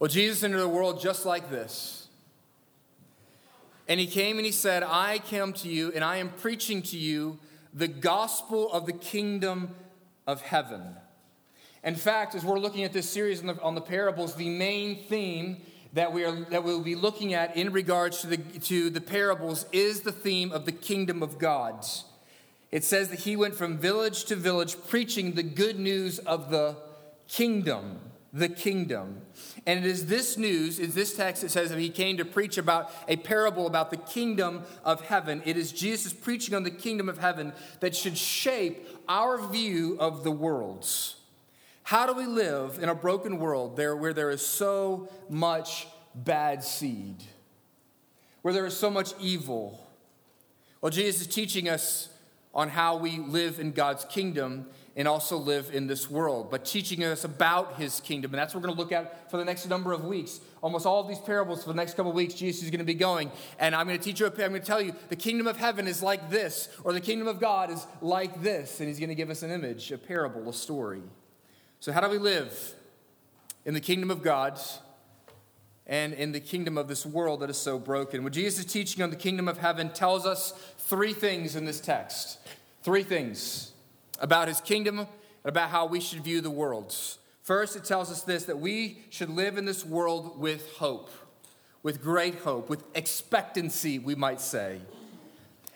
Well, Jesus entered the world just like this. And he came and he said, I come to you and I am preaching to you the gospel of the kingdom of heaven. In fact, as we're looking at this series on the parables, the main theme that we'll be looking at in regards to the parables is the theme of the kingdom of God. It says that he went from village to village preaching the good news of the kingdom. And it is this news, in this text, it says that he came to preach about a parable about the kingdom of heaven. It is Jesus preaching on the kingdom of heaven that should shape our view of the worlds. How do we live in a broken world where there is so much bad seed, where there is so much evil? Well, Jesus is teaching us on how we live in God's kingdom and also live in this world, but teaching us about his kingdom. And that's what we're going to look at for the next number of weeks. Almost all of these parables for the next couple of weeks, Jesus is going to be going. And I'm going to tell you, the kingdom of heaven is like this, or the kingdom of God is like this. And he's going to give us an image, a parable, a story. So how do we live in the kingdom of God and in the kingdom of this world that is so broken? What Jesus is teaching on the kingdom of heaven tells us three things in this text. Three things about his kingdom and about how we should view the world. First, it tells us this, that we should live in this world with hope, with great hope, with expectancy, we might say.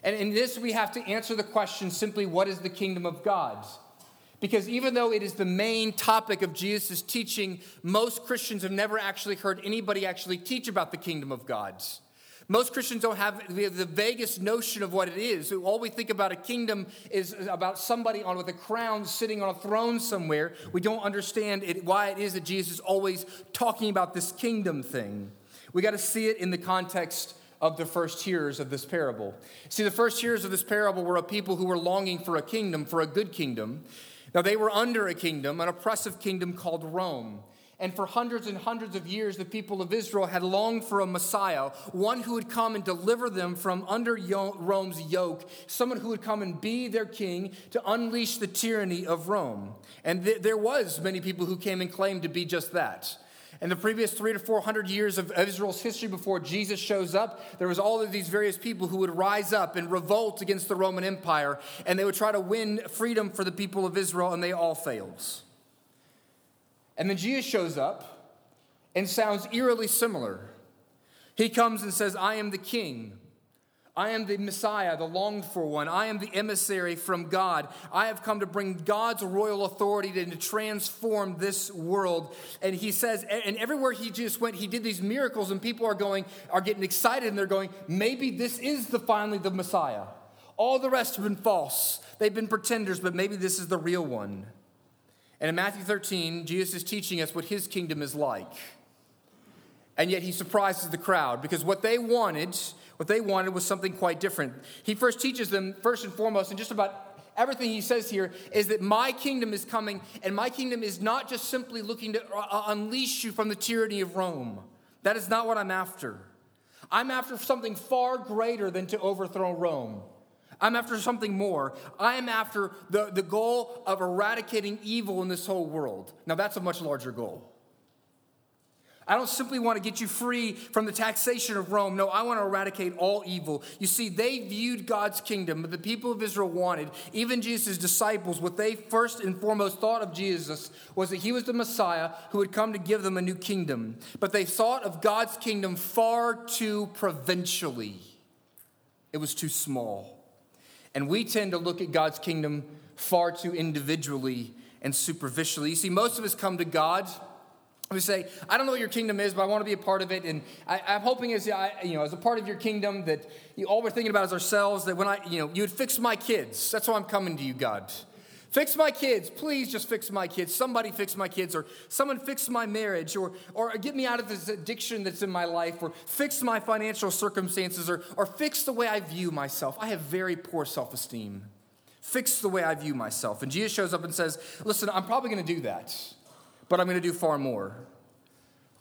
And in this, we have to answer the question simply, what is the kingdom of God? Because even though it is the main topic of Jesus' teaching, most Christians have never actually heard anybody actually teach about the kingdom of God. Most Christians we have the vaguest notion of what it is. All we think about a kingdom is about somebody with a crown sitting on a throne somewhere. We don't understand why it is that Jesus is always talking about this kingdom thing. We got to see it in the context of the first hearers of this parable. See, the first hearers of this parable were a people who were longing for a kingdom, for a good kingdom. Now, they were under a kingdom, an oppressive kingdom called Rome. And for hundreds and hundreds of years, the people of Israel had longed for a Messiah, one who would come and deliver them from under Rome's yoke, someone who would come and be their king to unleash the tyranny of Rome. And there was many people who came and claimed to be just that. In the previous 300 to 400 years of Israel's history before Jesus shows up, there was all of these various people who would rise up and revolt against the Roman Empire, and they would try to win freedom for the people of Israel, and they all failed. And then Jesus shows up and sounds eerily similar. He comes and says, I am the king. I am the Messiah, the longed-for one. I am the emissary from God. I have come to bring God's royal authority to transform this world. And he says, and everywhere he just went, he did these miracles, and people are getting excited, and they're going, maybe this is finally the Messiah. All the rest have been false. They've been pretenders, but maybe this is the real one. And in Matthew 13, Jesus is teaching us what his kingdom is like. And yet he surprises the crowd, because what they wanted was something quite different. He first teaches them, first and foremost, and just about everything he says here, is that my kingdom is coming, and my kingdom is not just simply looking to unleash you from the tyranny of Rome. That is not what I'm after. I'm after something far greater than to overthrow Rome. I'm after something more. I am after the goal of eradicating evil in this whole world. Now, that's a much larger goal. I don't simply want to get you free from the taxation of Rome. No, I want to eradicate all evil. You see, they viewed God's kingdom, but the people of Israel wanted, even Jesus' disciples, what they first and foremost thought of Jesus was that he was the Messiah who would come to give them a new kingdom. But they thought of God's kingdom far too provincially. It was too small. And we tend to look at God's kingdom far too individually and superficially. You see, most of us come to God. We say, I don't know what your kingdom is, but I want to be a part of it. And I'm hoping as a part of your kingdom that all we're thinking about is ourselves, that when you would fix my kids. That's why I'm coming to you, God. Fix my kids. Please just fix my kids. Somebody fix my kids, or someone fix my marriage, or get me out of this addiction that's in my life, or fix my financial circumstances, or fix the way I view myself. I have very poor self-esteem. Fix the way I view myself. And Jesus shows up and says, listen, I'm probably going to do that. But I'm going to do far more.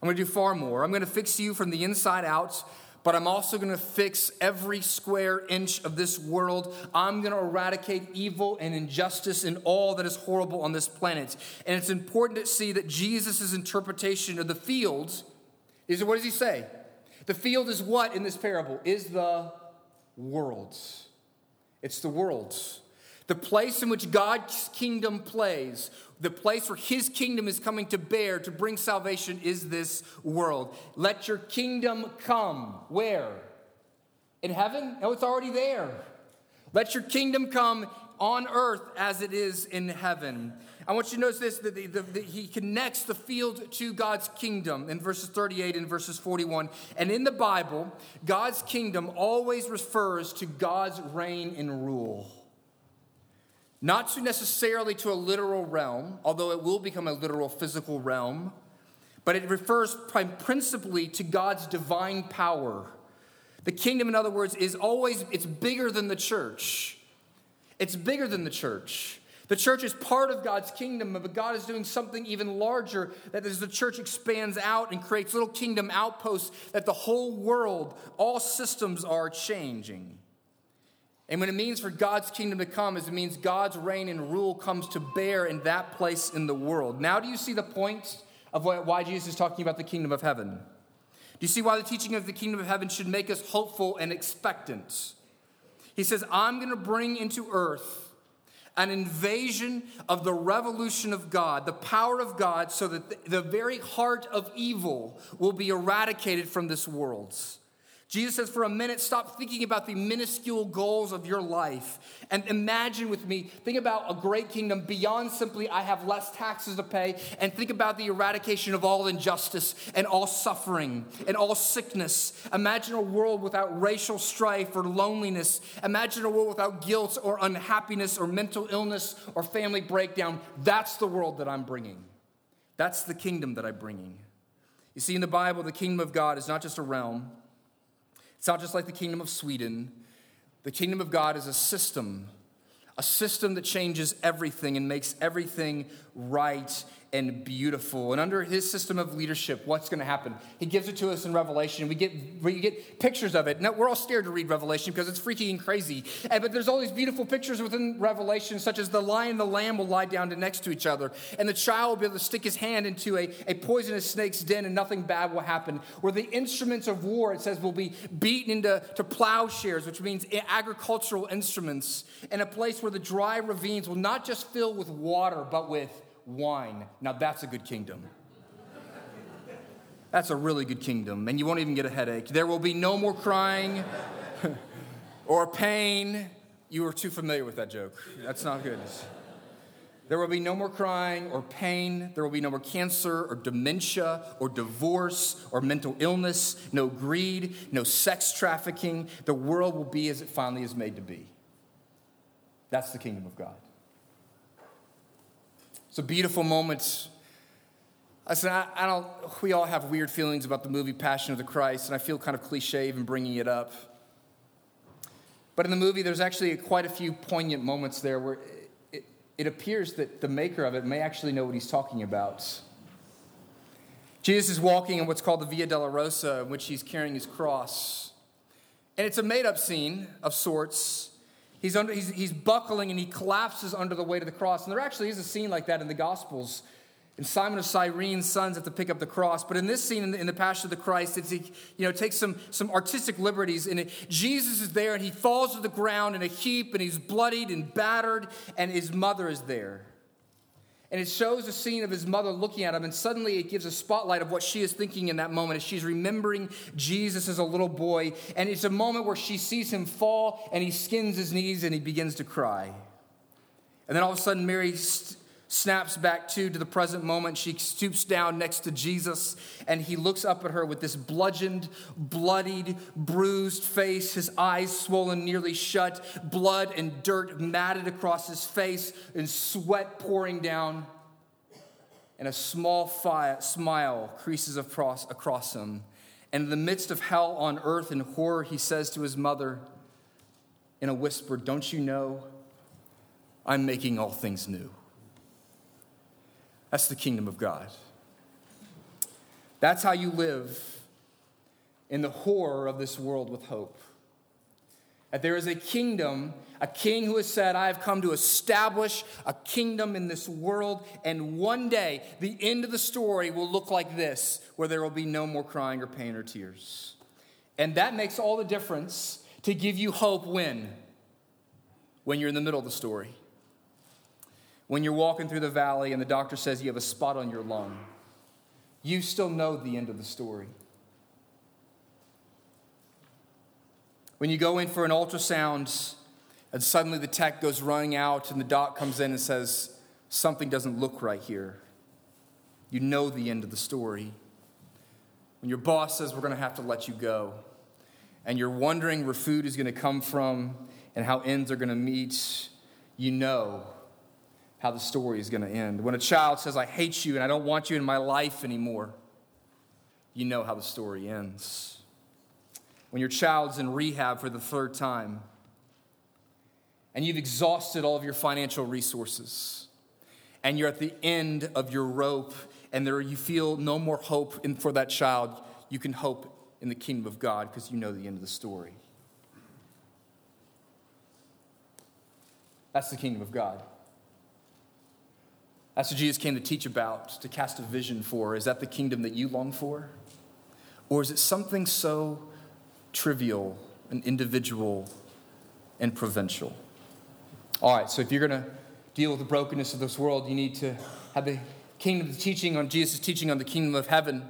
I'm going to do far more. I'm going to fix you from the inside out, but I'm also going to fix every square inch of this world. I'm going to eradicate evil and injustice and all that is horrible on this planet. And it's important to see that Jesus' interpretation of the fields What does he say? The field is what in this parable? Is the world's. It's the world's. The place in which God's kingdom plays, the place where his kingdom is coming to bear to bring salvation is this world. Let your kingdom come. Where? In heaven? No, it's already there. Let your kingdom come on earth as it is in heaven. I want you to notice this, that he connects the field to God's kingdom in verses 38 and verses 41. And in the Bible, God's kingdom always refers to God's reign and rule. Not to necessarily to a literal realm, although it will become a literal physical realm, but it refers principally to God's divine power. The kingdom, in other words, is always, it's bigger than the church. It's bigger than the church. The church is part of God's kingdom, but God is doing something even larger, that as the church expands out and creates little kingdom outposts, that the whole world, all systems are changing. And what it means for God's kingdom to come is it means God's reign and rule comes to bear in that place in the world. Now do you see the point of why Jesus is talking about the kingdom of heaven? Do you see why the teaching of the kingdom of heaven should make us hopeful and expectant? He says, I'm going to bring into earth an invasion of the revolution of God, the power of God, so that the very heart of evil will be eradicated from this world. Jesus says, for a minute, stop thinking about the minuscule goals of your life and imagine with me, think about a great kingdom beyond simply I have less taxes to pay, and think about the eradication of all injustice and all suffering and all sickness. Imagine a world without racial strife or loneliness. Imagine a world without guilt or unhappiness or mental illness or family breakdown. That's the world that I'm bringing. That's the kingdom that I'm bringing. You see, in the Bible, the kingdom of God is not just a realm. It's not just like the kingdom of Sweden. The kingdom of God is a system that changes everything and makes everything right and beautiful. And under his system of leadership, what's going to happen? He gives it to us in Revelation. We get pictures of it. Now, we're all scared to read Revelation because it's freaky and crazy. But there's all these beautiful pictures within Revelation, such as the lion and the lamb will lie down next to each other, and the child will be able to stick his hand into a poisonous snake's den, and nothing bad will happen. Where the instruments of war, it says, will be beaten into plowshares, which means agricultural instruments, and a place where the dry ravines will not just fill with water, but with wine. Now that's a good kingdom. That's a really good kingdom, and you won't even get a headache. There will be no more crying or pain. You are too familiar with that joke. That's not good. There will be no more crying or pain. There will be no more cancer or dementia or divorce or mental illness, no greed, no sex trafficking. The world will be as it finally is made to be. That's the kingdom of God. It's a beautiful moment. We all have weird feelings about the movie Passion of the Christ, and I feel kind of cliche even bringing it up. But in the movie, there's actually quite a few poignant moments there where it appears that the maker of it may actually know what he's talking about. Jesus is walking in what's called the Via della Rosa, in which he's carrying his cross. And it's a made-up scene of sorts. He's buckling and he collapses under the weight of the cross. And there actually is a scene like that in the Gospels. And Simon of Cyrene's sons have to pick up the cross. But in this scene, in the Passion of the Christ, it takes some artistic liberties. And Jesus is there and he falls to the ground in a heap and he's bloodied and battered. And his mother is there. And it shows a scene of his mother looking at him. And suddenly it gives a spotlight of what she is thinking in that moment as she's remembering Jesus as a little boy. And it's a moment where she sees him fall and he skins his knees and he begins to cry. And then all of a sudden Mary snaps back to the present moment. She stoops down next to Jesus and he looks up at her with this bludgeoned, bloodied, bruised face, his eyes swollen, nearly shut, blood and dirt matted across his face and sweat pouring down. And a small smile creases across him. And in the midst of hell on earth and horror, he says to his mother in a whisper, "Don't you know I'm making all things new?" That's the kingdom of God. That's how you live in the horror of this world with hope. That there is a kingdom, a king who has said, I have come to establish a kingdom in this world, and one day the end of the story will look like this, where there will be no more crying or pain or tears. And that makes all the difference to give you hope when? When you're in the middle of the story. When you're walking through the valley and the doctor says you have a spot on your lung. You still know the end of the story. When you go in for an ultrasound and suddenly the tech goes running out and the doc comes in and says, something doesn't look right here. You know the end of the story. When your boss says, we're going to have to let you go, and you're wondering where food is going to come from and how ends are going to meet, you know how the story is going to end. When a child says, I hate you and I don't want you in my life anymore, you know how the story ends. When your child's in rehab for the third time and you've exhausted all of your financial resources and you're at the end of your rope and there you feel no more hope for that child, you can hope in the kingdom of God because you know the end of the story. That's the kingdom of God. That's what Jesus came to teach about, to cast a vision for. Is that the kingdom that you long for? Or is it something so trivial and individual and provincial? All right, so if you're going to deal with the brokenness of this world, you need to have the kingdom teaching on Jesus' teaching on the kingdom of heaven. And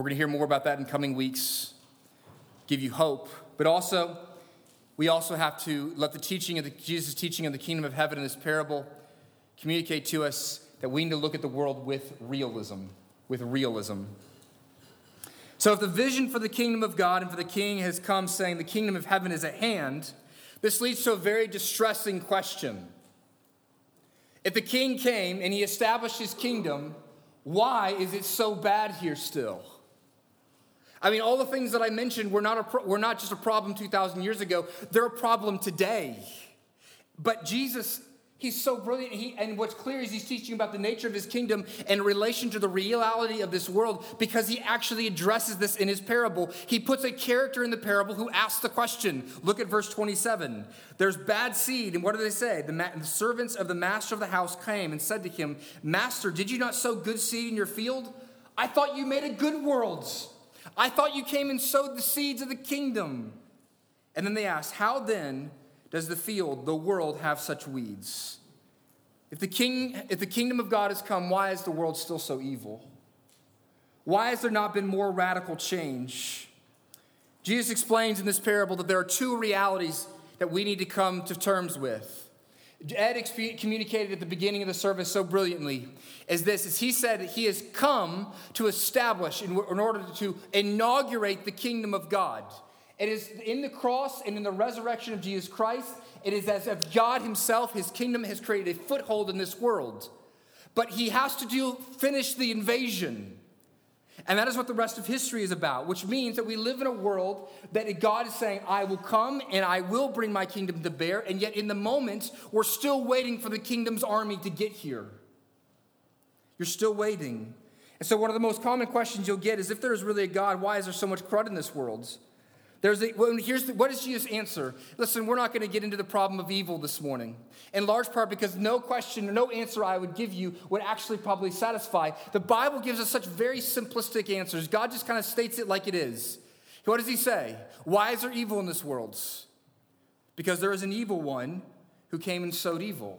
we're going to hear more about that in coming weeks, give you hope. But also, we also have to let the teaching of Jesus' teaching on the kingdom of heaven in this parable communicate to us that we need to look at the world with realism, So if the vision for the kingdom of God and for the king has come saying the kingdom of heaven is at hand, this leads to a very distressing question. If the king came and he established his kingdom, why is it so bad here still? I mean, all the things that I mentioned were not just a problem 2,000 years ago. They're a problem today. But Jesus, he's so brilliant, and what's clear is he's teaching about the nature of his kingdom in relation to the reality of this world, because he actually addresses this in his parable. He puts a character in the parable who asks the question. Look at verse 27. There's bad seed, and what do they say? The servants of the master of the house came and said to him, Master, did you not sow good seed in your field? I thought you made a good world. I thought you came and sowed the seeds of the kingdom. And then they asked, how then does the field, the world, have such weeds? If the kingdom of God has come, why is the world still so evil? Why has there not been more radical change? Jesus explains in this parable that there are two realities that we need to come to terms with. Ed communicated at the beginning of the service so brilliantly as this, as he said that he has come to establish in order to inaugurate the kingdom of God. It is in the cross and in the resurrection of Jesus Christ, it is as if God himself, his kingdom, has created a foothold in this world. But he has to finish the invasion. And that is what the rest of history is about, which means that we live in a world that God is saying, I will come and I will bring my kingdom to bear. And yet in the moment, we're still waiting for the kingdom's army to get here. You're still waiting. And so one of the most common questions you'll get is, if there is really a God, why is there so much crud in this world? What is Jesus' answer? Listen, we're not going to get into the problem of evil this morning, in large part because no question, no answer I would give you would actually probably satisfy. The Bible gives us such very simplistic answers. God just kind of states it like it is. What does he say? Why is there evil in this world? Because there is an evil one who came and sowed evil.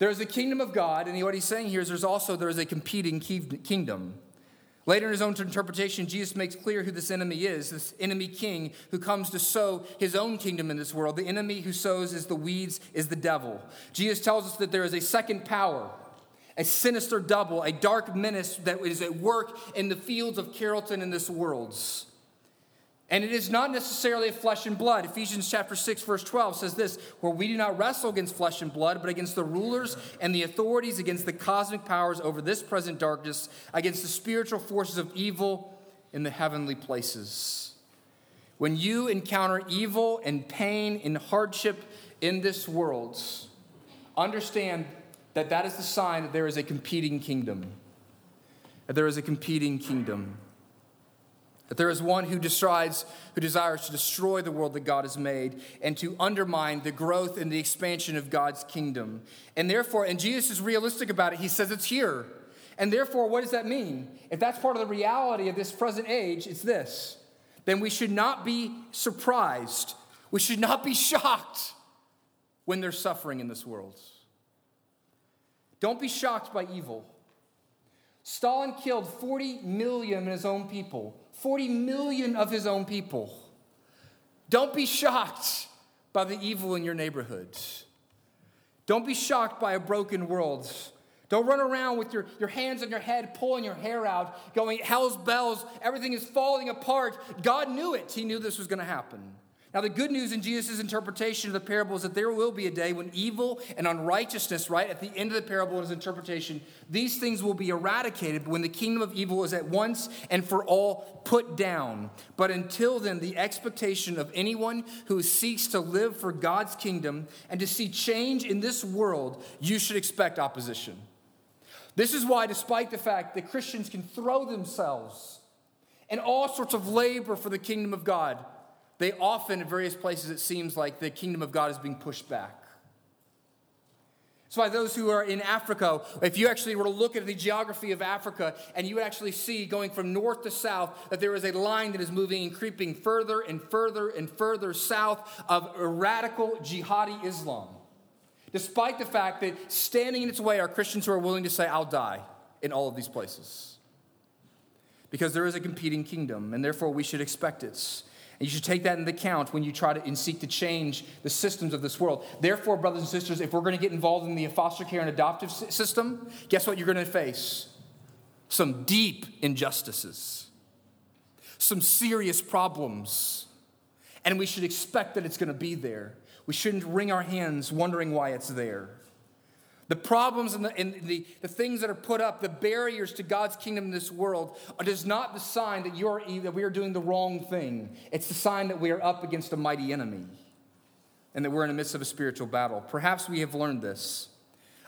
There is the kingdom of God, and what he's saying here is there is a competing kingdom. Later in his own interpretation, Jesus makes clear who this enemy is, this enemy king who comes to sow his own kingdom in this world. The enemy who sows is the weeds, is the devil. Jesus tells us that there is a second power, a sinister double, a dark menace that is at work in the fields of Carrollton in this world. And it is not necessarily flesh and blood. Ephesians chapter 6, verse 12 says this, where we do not wrestle against flesh and blood, but against the rulers and the authorities, against the cosmic powers over this present darkness, against the spiritual forces of evil in the heavenly places. When you encounter evil and pain and hardship in this world, understand that that is the sign that there is a competing kingdom. That there is one who desires to destroy the world that God has made and to undermine the growth and the expansion of God's kingdom. And therefore, and Jesus is realistic about it. He says it's here. And therefore, what does that mean? If that's part of the reality of this present age, it's this. Then we should not be surprised. We should not be shocked when there's suffering in this world. Don't be shocked by evil. Stalin killed 40 million of his own people. 40 million of his own people. Don't be shocked by the evil in your neighborhood. Don't be shocked by a broken world. Don't run around with your hands on your head, pulling your hair out, going, hell's bells, everything is falling apart. God knew it. He knew this was going to happen. Now, the good news in Jesus' interpretation of the parable is that there will be a day when evil and unrighteousness, right, at the end of the parable in his interpretation, these things will be eradicated when the kingdom of evil is at once and for all put down. But until then, the expectation of anyone who seeks to live for God's kingdom and to see change in this world, you should expect opposition. This is why, despite the fact that Christians can throw themselves in all sorts of labor for the kingdom of God, they often, at various places, it seems like the kingdom of God is being pushed back. That's why those who are in Africa, if you actually were to look at the geography of Africa, and you would actually see, going from north to south, that there is a line that is moving and creeping further and further and further south of radical jihadi Islam. Despite the fact that standing in its way are Christians who are willing to say, I'll die in all of these places. Because there is a competing kingdom, and therefore we should expect it. And you should take that into account when you try to and seek to change the systems of this world. Therefore, brothers and sisters, if we're going to get involved in the foster care and adoptive system, guess what you're going to face? Some deep injustices. Some serious problems. And we should expect that it's going to be there. We shouldn't wring our hands wondering why it's there. The problems and the things that are put up, the barriers to God's kingdom in this world, is not the sign that that we are doing the wrong thing. It's the sign that we are up against a mighty enemy and that we're in the midst of a spiritual battle. Perhaps we have learned this.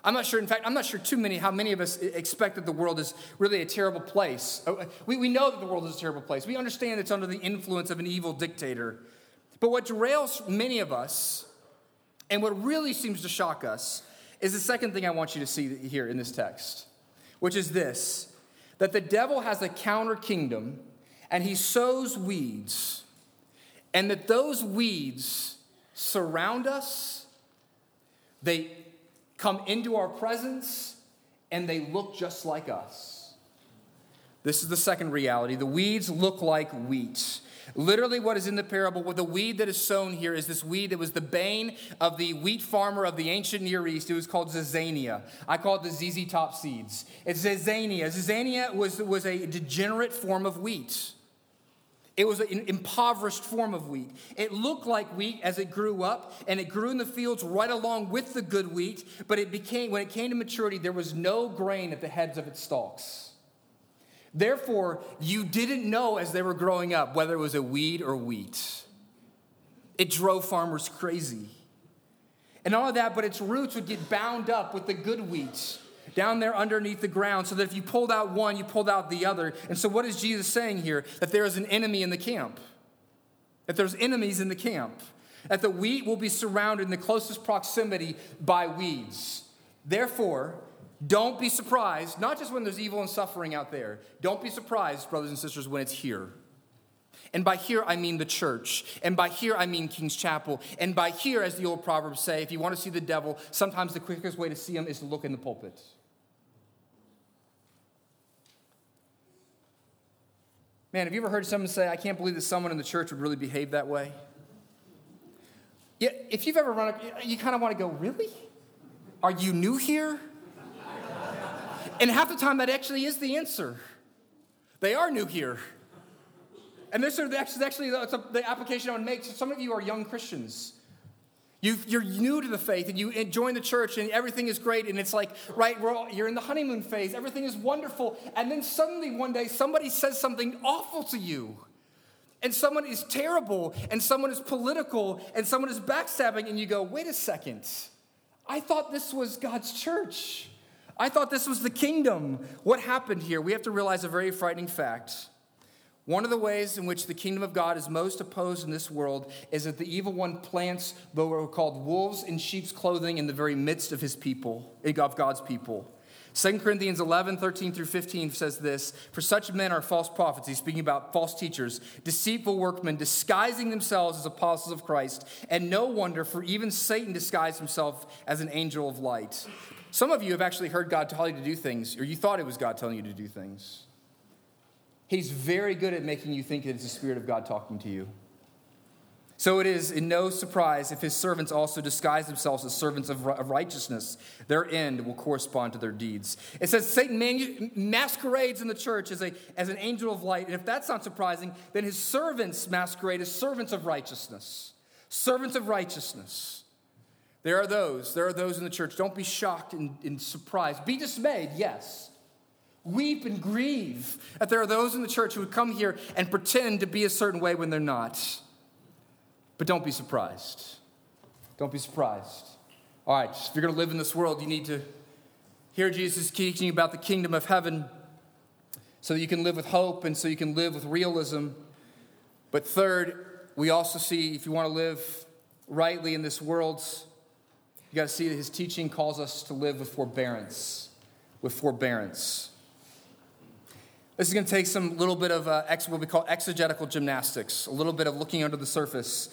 I'm not sure, in fact, how many of us expect that the world is really a terrible place. We know that the world is a terrible place. We understand it's under the influence of an evil dictator. But what derails many of us and what really seems to shock us is the second thing I want you to see here in this text, which is this, that the devil has a counter kingdom and he sows weeds, and that those weeds surround us, they come into our presence, and they look just like us. This is the second reality. The weeds look like wheat. Literally what is in the parable, the weed that is sown here is this weed that was the bane of the wheat farmer of the ancient Near East. It was called zizania. I call it the ZZ Top seeds. It's zizania. Zizania was a degenerate form of wheat. It was an impoverished form of wheat. It looked like wheat as it grew up, and it grew in the fields right along with the good wheat, but when it came to maturity, there was no grain at the heads of its stalks. Therefore, you didn't know as they were growing up whether it was a weed or wheat. It drove farmers crazy. And all of that, but its roots would get bound up with the good wheat down there underneath the ground, so that if you pulled out one, you pulled out the other. And so what is Jesus saying here? That there is an enemy in the camp. That there's enemies in the camp. That the wheat will be surrounded in the closest proximity by weeds. Therefore, don't be surprised, not just when there's evil and suffering out there. Don't be surprised, brothers and sisters, when it's here. And by here, I mean the church. And by here, I mean King's Chapel. And by here, as the old Proverbs say, if you want to see the devil, sometimes the quickest way to see him is to look in the pulpit. Man, have you ever heard someone say, I can't believe that someone in the church would really behave that way? Yeah, if you've ever run up, you kind of want to go, really? Are you new here? And half the time, that actually is the answer. They are new here. And this is actually the application I would make. So some of you are young Christians. You're new to the faith, and you join the church, and everything is great. And it's like, right, you're in the honeymoon phase. Everything is wonderful. And then suddenly, one day, somebody says something awful to you. And someone is terrible, and someone is political, and someone is backstabbing. And you go, wait a second. I thought this was God's church. I thought this was the kingdom. What happened here? We have to realize a very frightening fact. One of the ways in which the kingdom of God is most opposed in this world is that the evil one plants what are called wolves in sheep's clothing in the very midst of his people, of God's people. 2 Corinthians 11, 13 through 15 says this, "For such men are false prophets," he's speaking about false teachers, "deceitful workmen, disguising themselves as apostles of Christ. And no wonder, for even Satan disguised himself as an angel of light." Some of you have actually heard God tell you to do things, or you thought it was God telling you to do things. He's very good at making you think it's the Spirit of God talking to you. "So it is in no surprise if his servants also disguise themselves as servants of righteousness. Their end will correspond to their deeds." It says Satan masquerades in the church as an angel of light. And if that's not surprising, then his servants masquerade as servants of righteousness. Servants of righteousness. There are those in the church. Don't be shocked and surprised. Be dismayed, yes. Weep and grieve that there are those in the church who would come here and pretend to be a certain way when they're not. But don't be surprised. Don't be surprised. All right, if you're going to live in this world, you need to hear Jesus teaching about the kingdom of heaven so that you can live with hope and so you can live with realism. But third, we also see if you want to live rightly in this world, you got to see that his teaching calls us to live with forbearance. With forbearance. This is going to take some little bit of what we call exegetical gymnastics, a little bit of looking under the surface.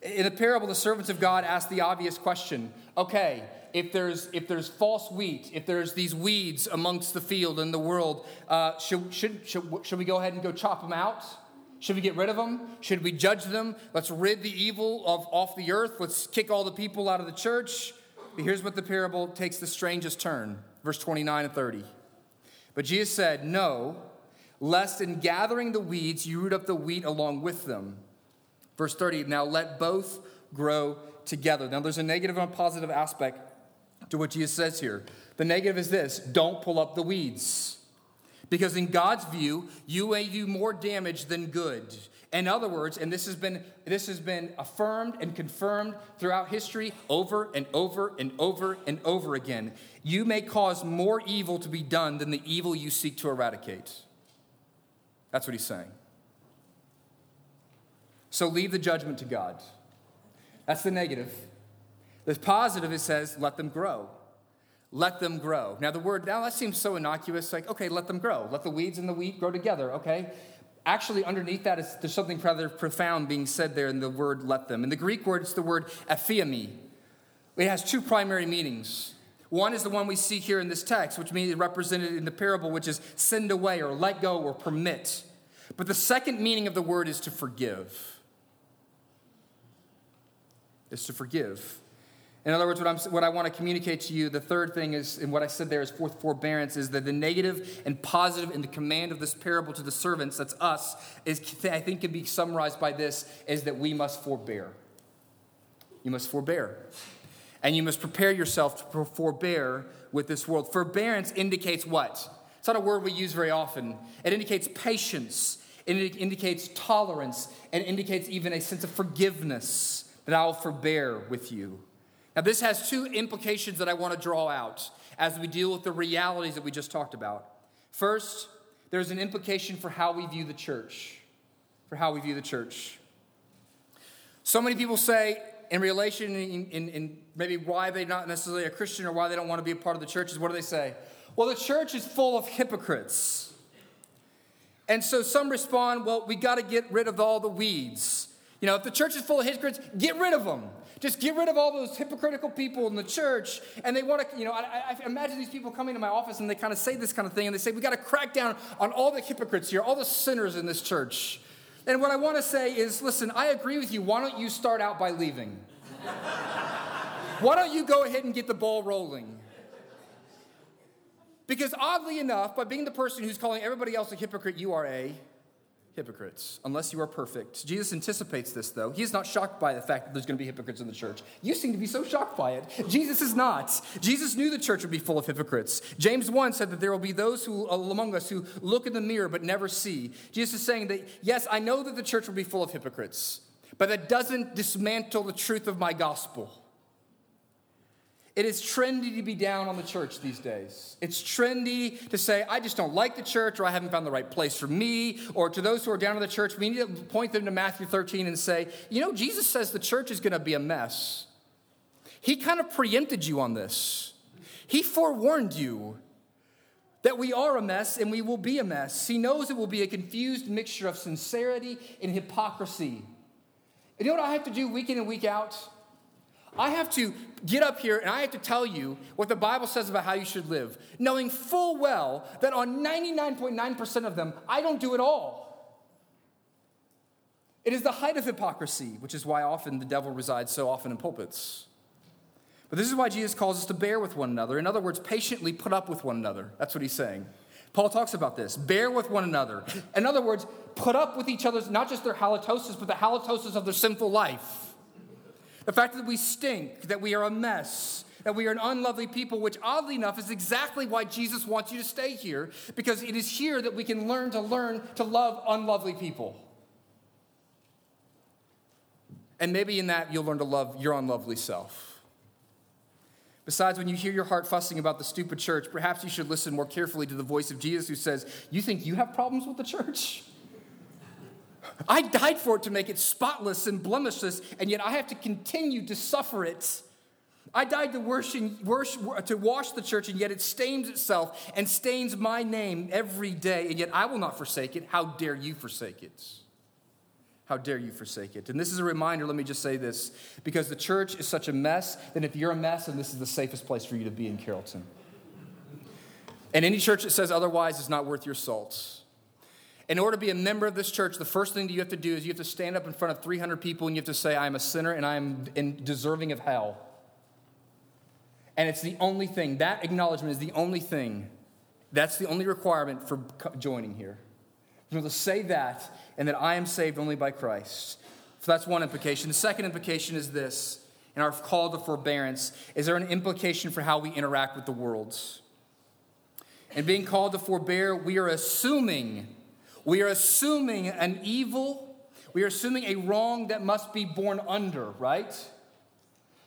In the parable, the servants of God ask the obvious question, okay, if there's false wheat, if there's these weeds amongst the field in the world, should we go ahead and go chop them out? Should we get rid of them? Should we judge them? Let's rid the evil off the earth. Let's kick all the people out of the church. But here's what the parable takes the strangest turn, verse 29 and 30. But Jesus said, "No, lest in gathering the weeds, you root up the wheat along with them." Verse 30, "Now let both grow together." Now there's a negative and a positive aspect to what Jesus says here. The negative is this, don't pull up the weeds. Because in God's view, you may do more damage than good. In other words, and this has been affirmed and confirmed throughout history over and over and over and over again, you may cause more evil to be done than the evil you seek to eradicate. That's what he's saying. So leave the judgment to God. That's the negative. The positive, it says, let them grow. Let them grow. Now, the word, now that seems so innocuous, like, okay, let them grow. Let the weeds and the wheat grow together, okay? Actually, underneath that, there's something rather profound being said there in the word let them. In the Greek word, it's the word aphiemi. It has two primary meanings. One is the one we see here in this text, which means represented in the parable, which is send away or let go or permit. But the second meaning of the word is to forgive. Is to forgive. In other words, what I want to communicate to you, the third thing is, and what I said there is forbearance, is that the negative and positive in the command of this parable to the servants, that's us, is I think can be summarized by this, is that we must forbear. You must forbear. And you must prepare yourself to forbear with this world. Forbearance indicates what? It's not a word we use very often. It indicates patience. It indicates tolerance. And it indicates even a sense of forgiveness that I'll forbear with you. Now, this has two implications that I want to draw out as we deal with the realities that we just talked about. First, there's an implication for how we view the church. For how we view the church. So many people say, in relation, in maybe why they're not necessarily a Christian or why they don't want to be a part of the church is, what do they say? Well, the church is full of hypocrites. And so some respond, well, we got to get rid of all the weeds. You know, if the church is full of hypocrites, get rid of them. Just get rid of all those hypocritical people in the church. And they want to, you know, I imagine these people coming to my office and they kind of say this kind of thing. And they say, we got to crack down on all the hypocrites here, all the sinners in this church. And what I want to say is, listen, I agree with you. Why don't you start out by leaving? Why don't you go ahead and get the ball rolling? Because oddly enough, by being the person who's calling everybody else a hypocrite, you are a hypocrite, unless you are perfect. Jesus anticipates this, though. He is not shocked by the fact that there's going to be hypocrites in the church. You seem to be so shocked by it. Jesus is not. Jesus knew the church would be full of hypocrites. James 1 said that there will be those who among us who look in the mirror but never see. Jesus is saying that, yes, I know that the church will be full of hypocrites, but that doesn't dismantle the truth of my gospel. It is trendy to be down on the church these days. It's trendy to say, I just don't like the church, or I haven't found the right place for me. Or to those who are down on the church, we need to point them to Matthew 13 and say, you know, Jesus says the church is going to be a mess. He kind of preempted you on this. He forewarned you that we are a mess and we will be a mess. He knows it will be a confused mixture of sincerity and hypocrisy. And you know what I have to do week in and week out? I have to get up here and I have to tell you what the Bible says about how you should live, knowing full well that on 99.9% of them, I don't do it all. It is the height of hypocrisy, which is why often the devil resides so often in pulpits. But this is why Jesus calls us to bear with one another. In other words, patiently put up with one another. That's what he's saying. Paul talks about this. Bear with one another. In other words, put up with each other's, not just their halitosis, but the halitosis of their sinful life. The fact that we stink, that we are a mess, that we are an unlovely people, which oddly enough is exactly why Jesus wants you to stay here, because it is here that we can learn to love unlovely people. And maybe in that you'll learn to love your unlovely self. Besides, when you hear your heart fussing about the stupid church, perhaps you should listen more carefully to the voice of Jesus who says, you think you have problems with the church? I died for it to make it spotless and blemishless, and yet I have to continue to suffer it. I died to wash the church, and yet it stains itself and stains my name every day, and yet I will not forsake it. How dare you forsake it? How dare you forsake it? And this is a reminder, let me just say this, because the church is such a mess, that if you're a mess, then this is the safest place for you to be in Carrollton. And any church that says otherwise is not worth your salt. In order to be a member of this church, the first thing that you have to do is you have to stand up in front of 300 people and you have to say, I am a sinner and I am deserving of hell. And it's the only thing, that acknowledgement is the only thing, that's the only requirement for joining here. You have to say that and that I am saved only by Christ. So that's one implication. The second implication is this, in our call to forbearance, is there an implication for how we interact with the world? And being called to forbear, we are assuming an evil, we are assuming a wrong that must be borne under, right?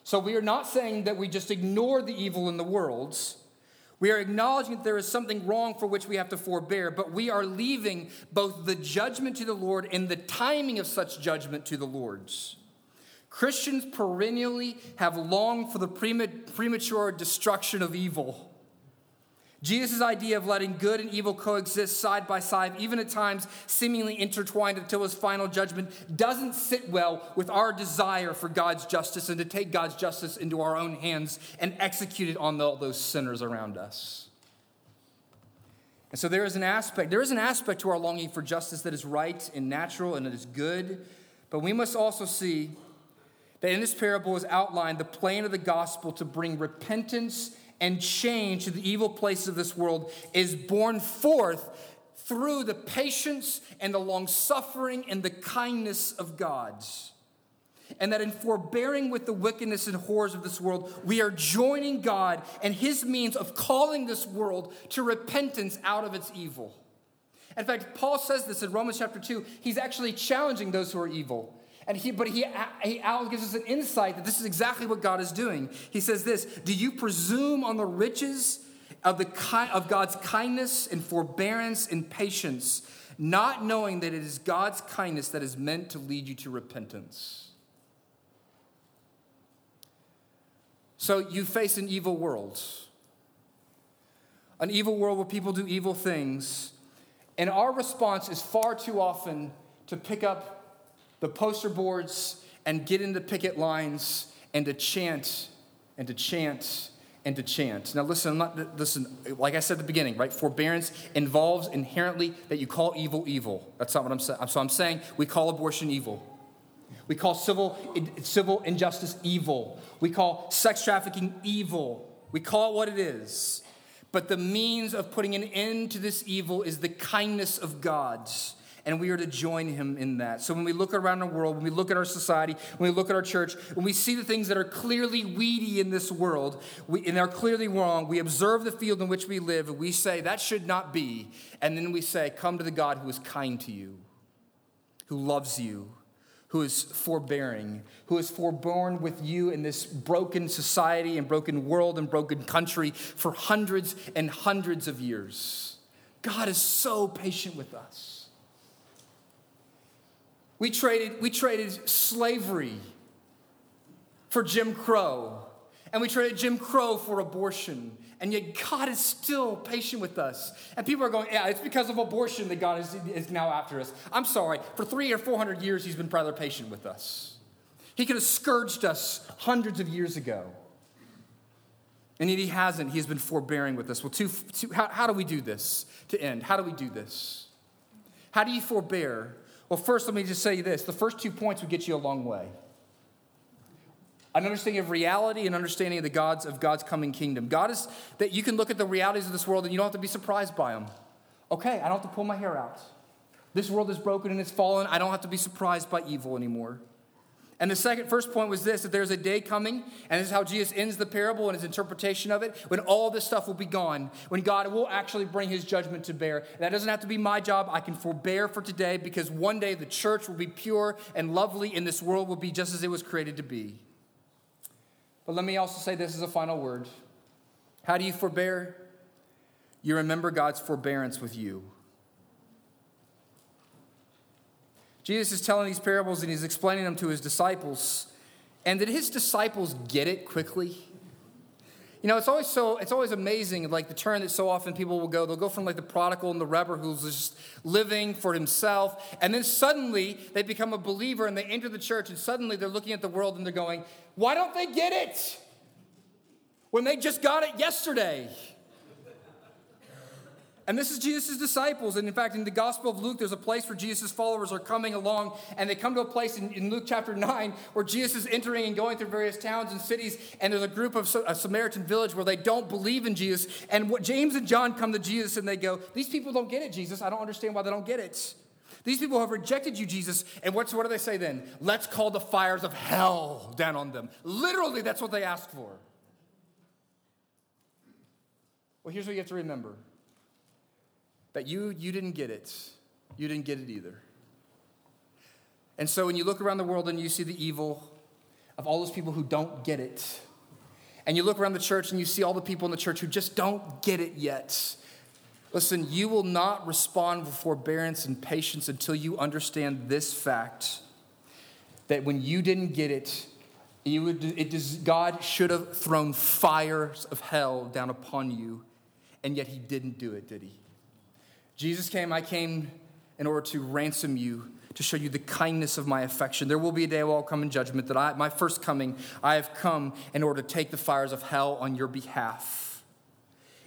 So we are not saying that we just ignore the evil in the world. We are acknowledging that there is something wrong for which we have to forbear, but we are leaving both the judgment to the Lord and the timing of such judgment to the Lord's. Christians perennially have longed for the premature destruction of evil. Jesus' idea of letting good and evil coexist side by side, even at times seemingly intertwined until his final judgment, doesn't sit well with our desire for God's justice and to take God's justice into our own hands and execute it on all those sinners around us. And so there is an aspect to our longing for justice that is right and natural and that is good, but we must also see that in this parable is outlined the plan of the gospel to bring repentance and change to the evil place of this world is born forth through the patience and the long-suffering and the kindness of God. And that in forbearing with the wickedness and horrors of this world, we are joining God and his means of calling this world to repentance out of its evil. In fact, Paul says this in Romans chapter 2. He's actually challenging those who are evil. But he gives us an insight that this is exactly what God is doing. He says this, do you presume on the riches of God's kindness and forbearance and patience, not knowing that it is God's kindness that is meant to lead you to repentance? So you face an evil world where people do evil things, and our response is far too often to pick up the poster boards and get into picket lines and to chant and to chant and to chant. Now listen, like I said at the beginning, right? Forbearance involves inherently that you call evil evil. That's not what I'm saying. So I'm saying we call abortion evil. We call civil injustice evil. We call sex trafficking evil. We call it what it is. But the means of putting an end to this evil is the kindness of God. And we are to join him in that. So when we look around the world, when we look at our society, when we look at our church, when we see the things that are clearly weedy in this world and are clearly wrong, we observe the field in which we live and we say, that should not be. And then we say, come to the God who is kind to you, who loves you, who is forbearing, who has forborne with you in this broken society and broken world and broken country for hundreds and hundreds of years. God is so patient with us. We traded slavery for Jim Crow, and we traded Jim Crow for abortion. And yet God is still patient with us. And people are going, yeah, it's because of abortion that God is now after us. I'm sorry, for 300 or 400 years, he's been rather patient with us. He could have scourged us hundreds of years ago. And yet he hasn't. He has been forbearing with us. Well, how do we do this to end? How do we do this? How do you forbear? Well, first, let me just say this. The first 2 points would get you a long way. An understanding of reality and understanding of the gods of God's coming kingdom. God is that you can look at the realities of this world and you don't have to be surprised by them. Okay, I don't have to pull my hair out. This world is broken and it's fallen. I don't have to be surprised by evil anymore. And the first point was this, that there's a day coming, and this is how Jesus ends the parable and his interpretation of it, when all this stuff will be gone, when God will actually bring his judgment to bear. And that doesn't have to be my job. I can forbear for today because one day the church will be pure and lovely and this world will be just as it was created to be. But let me also say this as a final word. How do you forbear? You remember God's forbearance with you. Jesus is telling these parables and he's explaining them to his disciples. And did his disciples get it quickly? You know, it's always amazing, like the turn that so often people will go. They'll go from like the prodigal and the rebel who's just living for himself. And then suddenly they become a believer and they enter the church. And suddenly they're looking at the world and they're going, why don't they get it? When they just got it yesterday. And this is Jesus' disciples. And in fact, in the Gospel of Luke, there's a place where Jesus' followers are coming along. And they come to a place in Luke chapter 9 where Jesus is entering and going through various towns and cities. And there's a group of a Samaritan village where they don't believe in Jesus. And James and John come to Jesus and they go, these people don't get it, Jesus. I don't understand why they don't get it. These people have rejected you, Jesus. And what do they say then? Let's call the fires of hell down on them. Literally, that's what they asked for. Well, here's what you have to remember. That you didn't get it. You didn't get it either. And so when you look around the world and you see the evil of all those people who don't get it, and you look around the church and you see all the people in the church who just don't get it yet, listen, you will not respond with forbearance and patience until you understand this fact, that when you didn't get it, God should have thrown fires of hell down upon you, and yet he didn't do it, did he? Jesus came, I came in order to ransom you, to show you the kindness of my affection. There will be a day where I'll come in judgment, that my first coming, I have come in order to take the fires of hell on your behalf.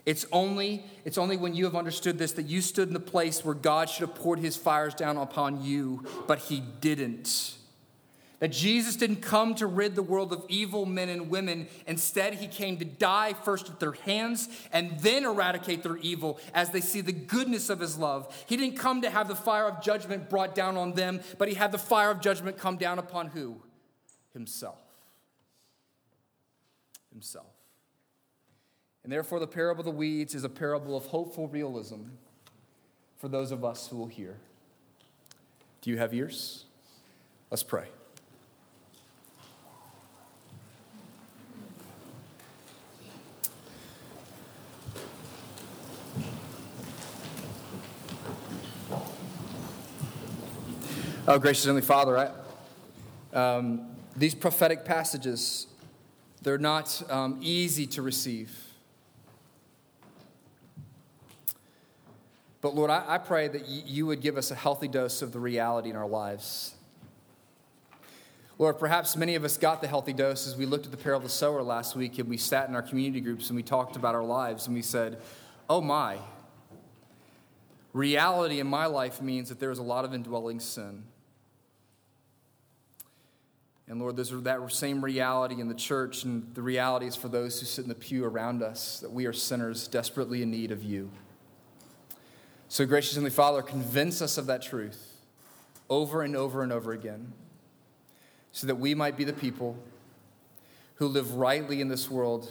It's only when you have understood this that you stood in the place where God should have poured his fires down upon you, but he didn't. That Jesus didn't come to rid the world of evil men and women. Instead, he came to die first at their hands and then eradicate their evil as they see the goodness of his love. He didn't come to have the fire of judgment brought down on them, but he had the fire of judgment come down upon who? Himself. Himself. And therefore, the parable of the weeds is a parable of hopeful realism for those of us who will hear. Do you have ears? Let's pray. Oh, gracious Heavenly Father, these prophetic passages, they're not easy to receive. But Lord, I pray that you would give us a healthy dose of the reality in our lives. Lord, perhaps many of us got the healthy dose as we looked at the parable of the sower last week and we sat in our community groups and we talked about our lives and we said, oh my, reality in my life means that there is a lot of indwelling sin. And Lord, there's that same reality in the church, and the reality is for those who sit in the pew around us, that we are sinners desperately in need of you. So gracious Heavenly Father, convince us of that truth over and over and over again, so that we might be the people who live rightly in this world,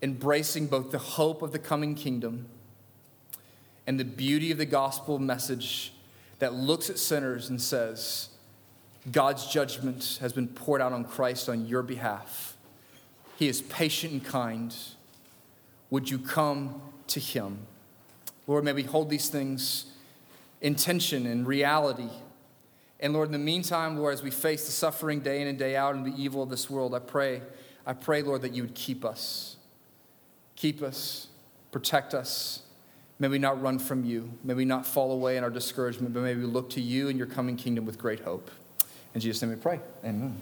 embracing both the hope of the coming kingdom and the beauty of the gospel message that looks at sinners and says, God's judgment has been poured out on Christ on your behalf. He is patient and kind. Would you come to him? Lord, may we hold these things in tension and reality. And Lord, in the meantime, Lord, as we face the suffering day in and day out and the evil of this world, I pray, Lord, that you would keep us. Keep us. Protect us. May we not run from you. May we not fall away in our discouragement, but may we look to you and your coming kingdom with great hope. In Jesus' name we pray. Amen.